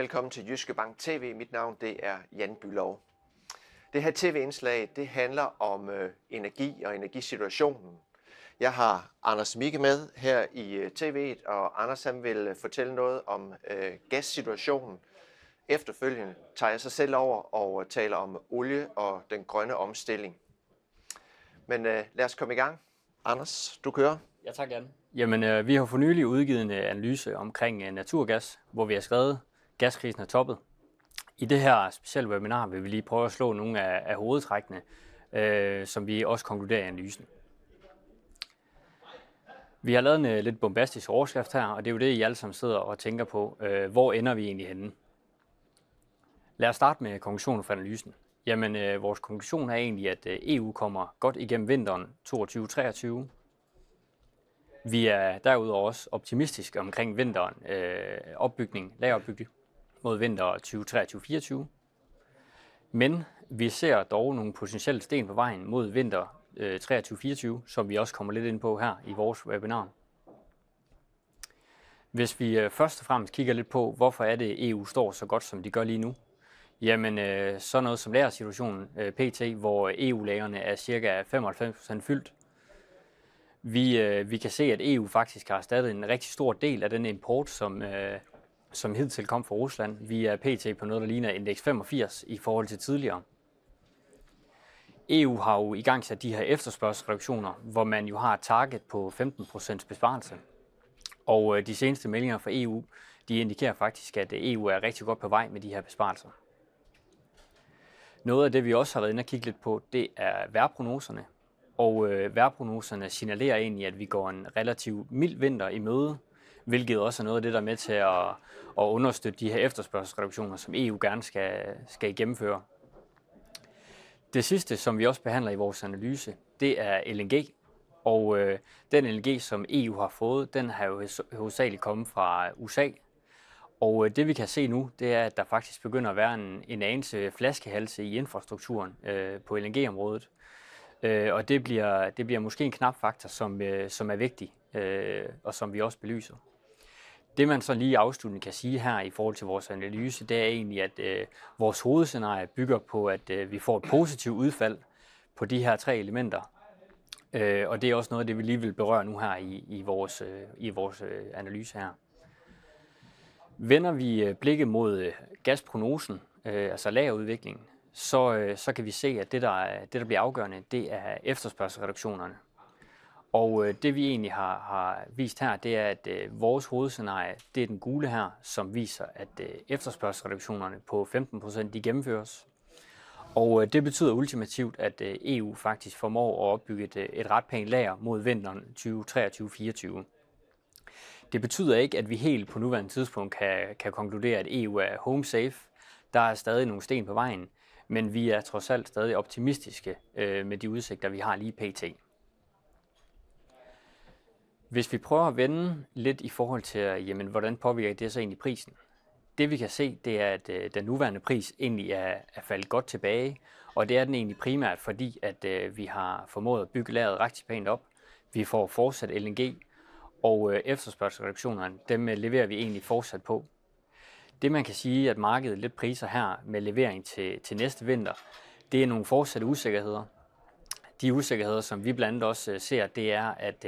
Velkommen til Jyske Bank TV. Mit navn det er Jan Bylov. Det her tv-indslag det handler om energi og energisituationen. Jeg har Anders Mikke med her i tv'et, og Anders han vil fortælle noget om gassituationen. Efterfølgende tager jeg så selv over og taler om olie og den grønne omstilling. Men lad os komme i gang. Anders, du kører. Ja, tak Jan. Jamen, vi har for nylig udgivet en analyse omkring naturgas, hvor vi har skrevet, gaskrisen er toppet. I det her specielle webinar vil vi lige prøve at slå nogle af hovedtrækkene, som vi også konkluderer i analysen. Vi har lavet en lidt bombastisk overskrift her, og det er jo det, I alle sammen sidder og tænker på. Hvor ender vi egentlig henne? Lad os starte med konklusionen fra analysen. Jamen, vores konklusion er egentlig, at EU kommer godt igennem vinteren 2022-2023. Vi er derudover også optimistiske omkring vinteren, lageropbygning mod vinter 2023-2024. Men vi ser dog nogle potentielle sten på vejen mod vinter 2023-2024, som vi også kommer lidt ind på her i vores webinar. Hvis vi først og fremmest kigger lidt på, hvorfor er det EU står så godt, som de gør lige nu, jamen så noget som lagersituationen pt, hvor EU-lagerne er ca. 95% fyldt. Vi kan se, at EU faktisk har erstattet en rigtig stor del af den import, som hidtil kom fra Rusland. Vi er pt på noget, der ligner indeks 85 i forhold til tidligere. EU har jo i gang sat de her efterspørgselsreduktioner, hvor man jo har et target på 15% besparelse. Og de seneste meldinger fra EU, de indikerer faktisk, at EU er rigtig godt på vej med de her besparelser. Noget af det, vi også har været inde og kigge lidt på, det er vejrprognoserne. Og vejrprognoserne signalerer egentlig, at vi går en relativt mild vinter i møde, hvilket også er noget af det, der er med til at understøtte de her efterspørgselsreduktioner, som EU gerne skal gennemføre. Det sidste, som vi også behandler i vores analyse, det er LNG. Og den LNG, som EU har fået, den har jo hovedsageligt kommet fra USA. Og det vi kan se nu, det er, at der faktisk begynder at være en anelse flaskehalse i infrastrukturen på LNG-området. Og det bliver måske en knap faktor, som er vigtig, og som vi også belyser. Det man så lige afsluttende kan sige her i forhold til vores analyse, det er egentlig, at vores hovedscenarie bygger på, at vi får et positivt udfald på de her tre elementer. Og det er også noget af det, vi lige vil berøre nu her i vores analyse her. Vender vi blikket mod gasprognosen, altså lagerudviklingen, så kan vi se, at det, der bliver afgørende, det er efterspørgselsreduktionerne. Og det, vi egentlig har vist her, det er, at vores hovedscenarie, det er den gule her, som viser, at efterspørgselsreduktionerne på 15% de gennemføres. Og det betyder ultimativt, at EU faktisk formår at opbygge et ret pænt lager mod vinteren 2023-2024. Det betyder ikke, at vi helt på nuværende tidspunkt kan konkludere, at EU er home safe. Der er stadig nogle sten på vejen. Men vi er trods alt stadig optimistiske med de udsigter, vi har lige pt. Hvis vi prøver at vende lidt i forhold til, jamen, hvordan påvirker det så egentlig prisen? Det vi kan se, det er, at den nuværende pris egentlig er faldet godt tilbage, og det er den egentlig primært, fordi at vi har formået at bygge lageret rigtig pænt op. Vi får fortsat LNG, og efterspørgselsreduktionerne, dem leverer vi egentlig fortsat på. Det man kan sige, at markedet lidt priser her med levering til næste vinter, det er nogle fortsatte usikkerheder. De usikkerheder, som vi blandt andet også ser, det er, at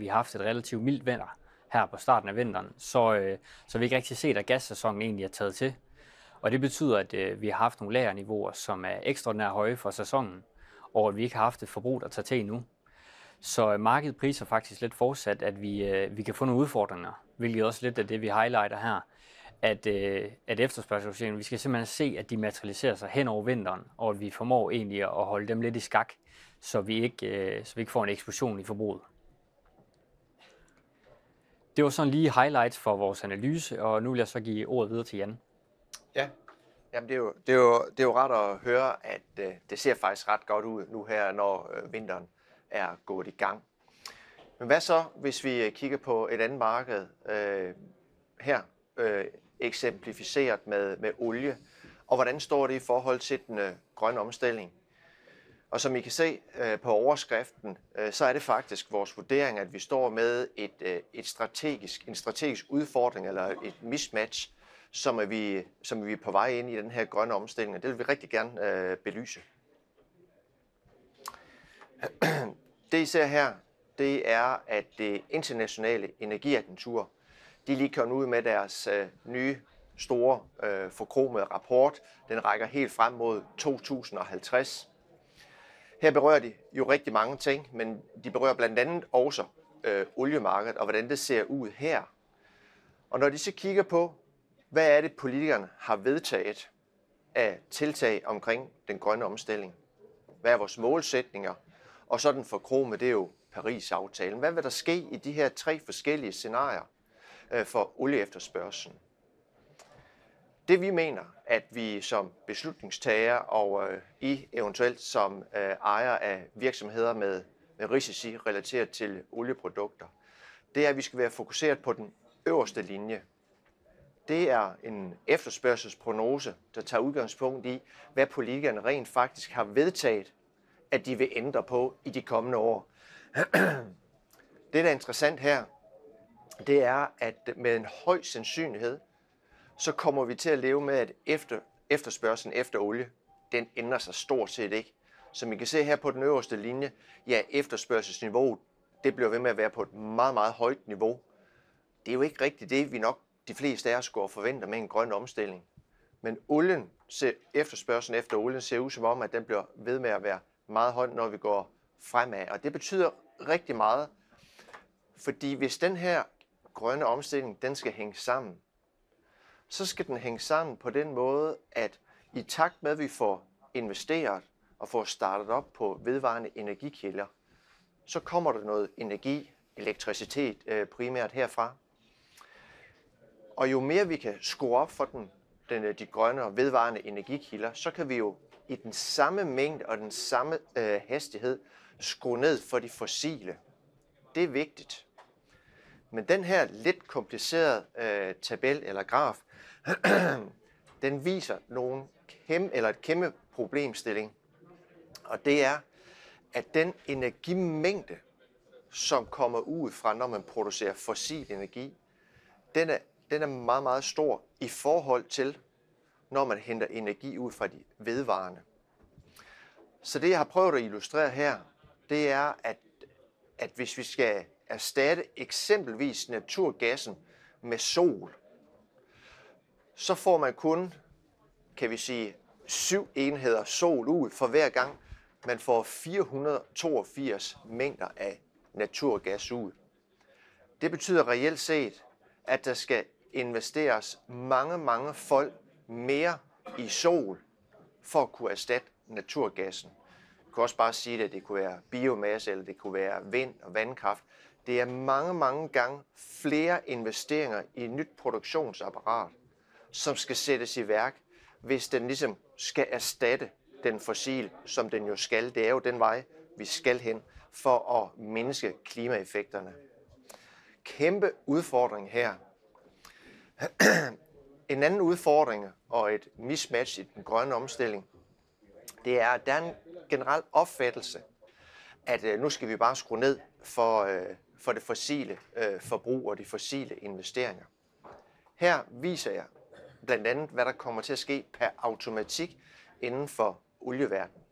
vi har haft et relativt mildt vinter her på starten af vinteren, så vi ikke rigtig set, at gassæsonen egentlig er taget til. Og det betyder, at vi har haft nogle lagerniveauer, som er ekstraordinært høje for sæsonen, og at vi ikke har haft et forbrug, der tager til endnu. Så markedet priser faktisk lidt fortsat, at vi kan få nogle udfordringer, hvilket også lidt af det, vi highlighter her. At efterspørgselsreduktionerne, vi skal simpelthen se, at de materialiserer sig hen over vinteren, og at vi formår egentlig at holde dem lidt i skak, så vi ikke får en eksplosion i forbruget. Det var sådan lige highlights for vores analyse, og nu vil jeg så give ordet videre til Jan. Ja, jamen det er jo rart at høre, at det ser faktisk ret godt ud nu her, når vinteren er gået i gang. Men hvad så, hvis vi kigger på et andet marked her? Eksemplificeret med olie, og hvordan står det i forhold til den grønne omstilling. Og som I kan se på overskriften, så er det faktisk vores vurdering, at vi står med en strategisk udfordring eller et mismatch, som vi er på vej ind i den her grønne omstilling, og det vil vi rigtig gerne belyse. Det I ser her, det er, at det internationale energiagentur, de lige kom ud med deres nye, store, forkromede rapport. Den rækker helt frem mod 2050. Her berører de jo rigtig mange ting, men de berører blandt andet også oliemarkedet og hvordan det ser ud her. Og når de så kigger på, hvad er det, politikerne har vedtaget af tiltag omkring den grønne omstilling? Hvad er vores målsætninger? Og så den forkromede, det er jo Paris-aftalen. Hvad vil der ske i de her tre forskellige scenarier for olieefterspørgslen? Det vi mener, at vi som beslutningstager og I eventuelt som ejer af virksomheder med risici relateret til olieprodukter, det er, at vi skal være fokuseret på den øverste linje. Det er en efterspørgselsprognose, der tager udgangspunkt i, hvad politikerne rent faktisk har vedtaget, at de vil ændre på i de kommende år. Det, der er interessant her, det er, at med en høj sandsynlighed, så kommer vi til at leve med, at efterspørgslen efter olie, den ændrer sig stort set ikke. Som I kan se her på den øverste linje, ja, efterspørgselsniveauet, det bliver ved med at være på et meget, meget højt niveau. Det er jo ikke rigtigt det, vi nok de fleste af os går og forventer med en grøn omstilling. Men olien, efterspørgslen efter olien ser ud som om, at den bliver ved med at være meget høj, når vi går fremad. Og det betyder rigtig meget, fordi hvis den her grønne omstilling, den skal hænge sammen, så skal den hænge sammen på den måde, at i takt med, at vi får investeret og får startet op på vedvarende energikilder, så kommer der noget energi, elektricitet primært herfra. Og jo mere vi kan skrue op for de grønne og vedvarende energikilder, så kan vi jo i den samme mængde og den samme hastighed skrue ned for de fossile. Det er vigtigt. Men den her lidt komplicerede tabel eller graf, den viser et kæmpe problemstilling. Og det er, at den energimængde, som kommer ud fra, når man producerer fossil energi, den er meget, meget stor i forhold til, når man henter energi ud fra de vedvarende. Så det, jeg har prøvet at illustrere her, det er, at hvis vi skal erstatte eksempelvis naturgassen med sol, så får man kun, kan vi sige, 7 enheder sol ud for hver gang, man får 482 mængder af naturgas ud. Det betyder reelt set, at der skal investeres mange, mange folk mere i sol for at kunne erstatte naturgassen. Du kan også bare sige, at det kunne være biomasse, eller det kunne være vind og vandkraft. Det er mange, mange gange flere investeringer i et nyt produktionsapparat, som skal sættes i værk, hvis den ligesom skal erstatte den fossile, som den jo skal. Det er jo den vej, vi skal hen for at mindske klimaeffekterne. Kæmpe udfordring her. En anden udfordring og et mismatch i den grønne omstilling, det er, at der er en generel opfattelse, at nu skal vi bare skrue ned for det fossile forbrug og de fossile investeringer. Her viser jeg blandt andet, hvad der kommer til at ske per automatik inden for olieverdenen.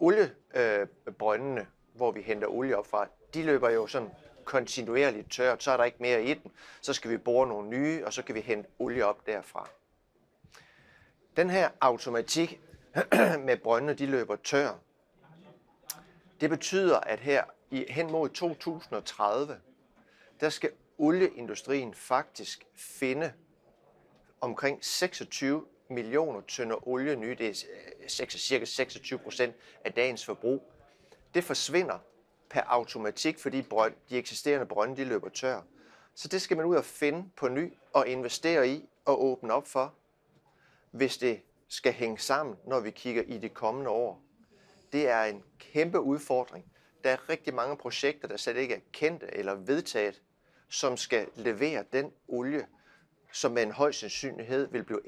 Oliebrøndene, hvor vi henter olie op fra, de løber jo sådan kontinuerligt tørt, så er der ikke mere i dem. Så skal vi bore nogle nye, og så kan vi hente olie op derfra. Den her automatik med brøndene, de løber tør. Det betyder, at her hen mod 2030, der skal olieindustrien faktisk finde omkring 26 millioner tønder olie nye. Det er cirka 26% af dagens forbrug. Det forsvinder per automatik, fordi de eksisterende brønde, de løber tør. Så det skal man ud og finde på ny og investere i og åbne op for, hvis det skal hænge sammen, når vi kigger i det kommende år. Det er en kæmpe udfordring. Der er rigtig mange projekter, der slet ikke er kendte eller vedtaget, som skal levere den olie, som med en høj sandsynlighed vil blive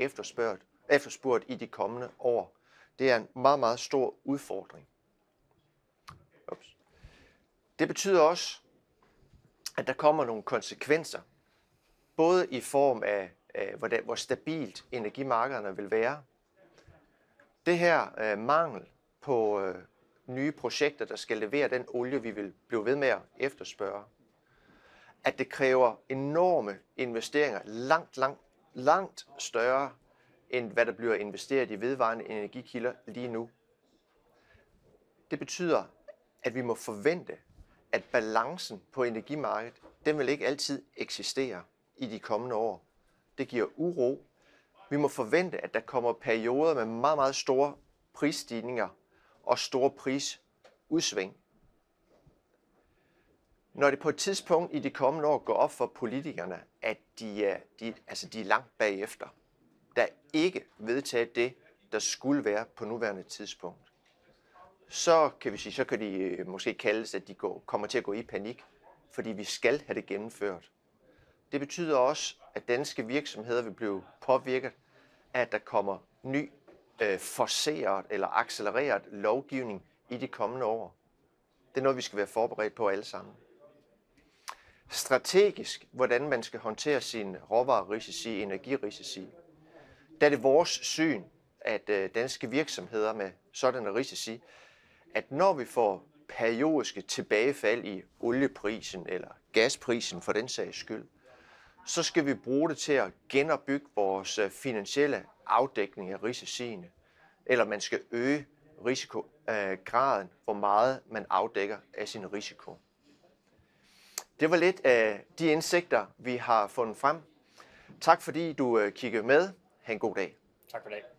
efterspurgt i de kommende år. Det er en meget, meget stor udfordring. Det betyder også, at der kommer nogle konsekvenser, både i form af hvor stabilt energimarkederne vil være. Det her mangel på nye projekter, der skal levere den olie, vi vil blive ved med at efterspørge, at det kræver enorme investeringer, langt større, end hvad der bliver investeret i vedvarende energikilder lige nu. Det betyder, at vi må forvente, at balancen på energimarkedet, den vil ikke altid eksistere i de kommende år. Det giver uro. Vi må forvente, at der kommer perioder med meget store prisstigninger og store prisudsving. Når det på et tidspunkt i de kommende år går op for politikerne, at de er langt bagefter, der ikke vedtager det, der skulle være på nuværende tidspunkt, så kan de måske kaldes, at de kommer til at gå i panik, fordi vi skal have det gennemført. Det betyder også, at danske virksomheder vil blive påvirket af, at der kommer ny forceret eller accelereret lovgivning i de kommende år. Det er noget, vi skal være forberedt på alle sammen. Strategisk, hvordan man skal håndtere sine råvarerisici, energirisici. Der er det vores syn, at danske virksomheder med sådanne risici, at når vi får periodiske tilbagefald i olieprisen eller gasprisen for den sags skyld, så skal vi bruge det til at genopbygge vores finansielle afdækning af risiciene, eller man skal øge risikograden, hvor meget man afdækker af sin risiko. Det var lidt af de indsigter, vi har fundet frem. Tak fordi du kiggede med. Ha' en god dag. Tak for i dag.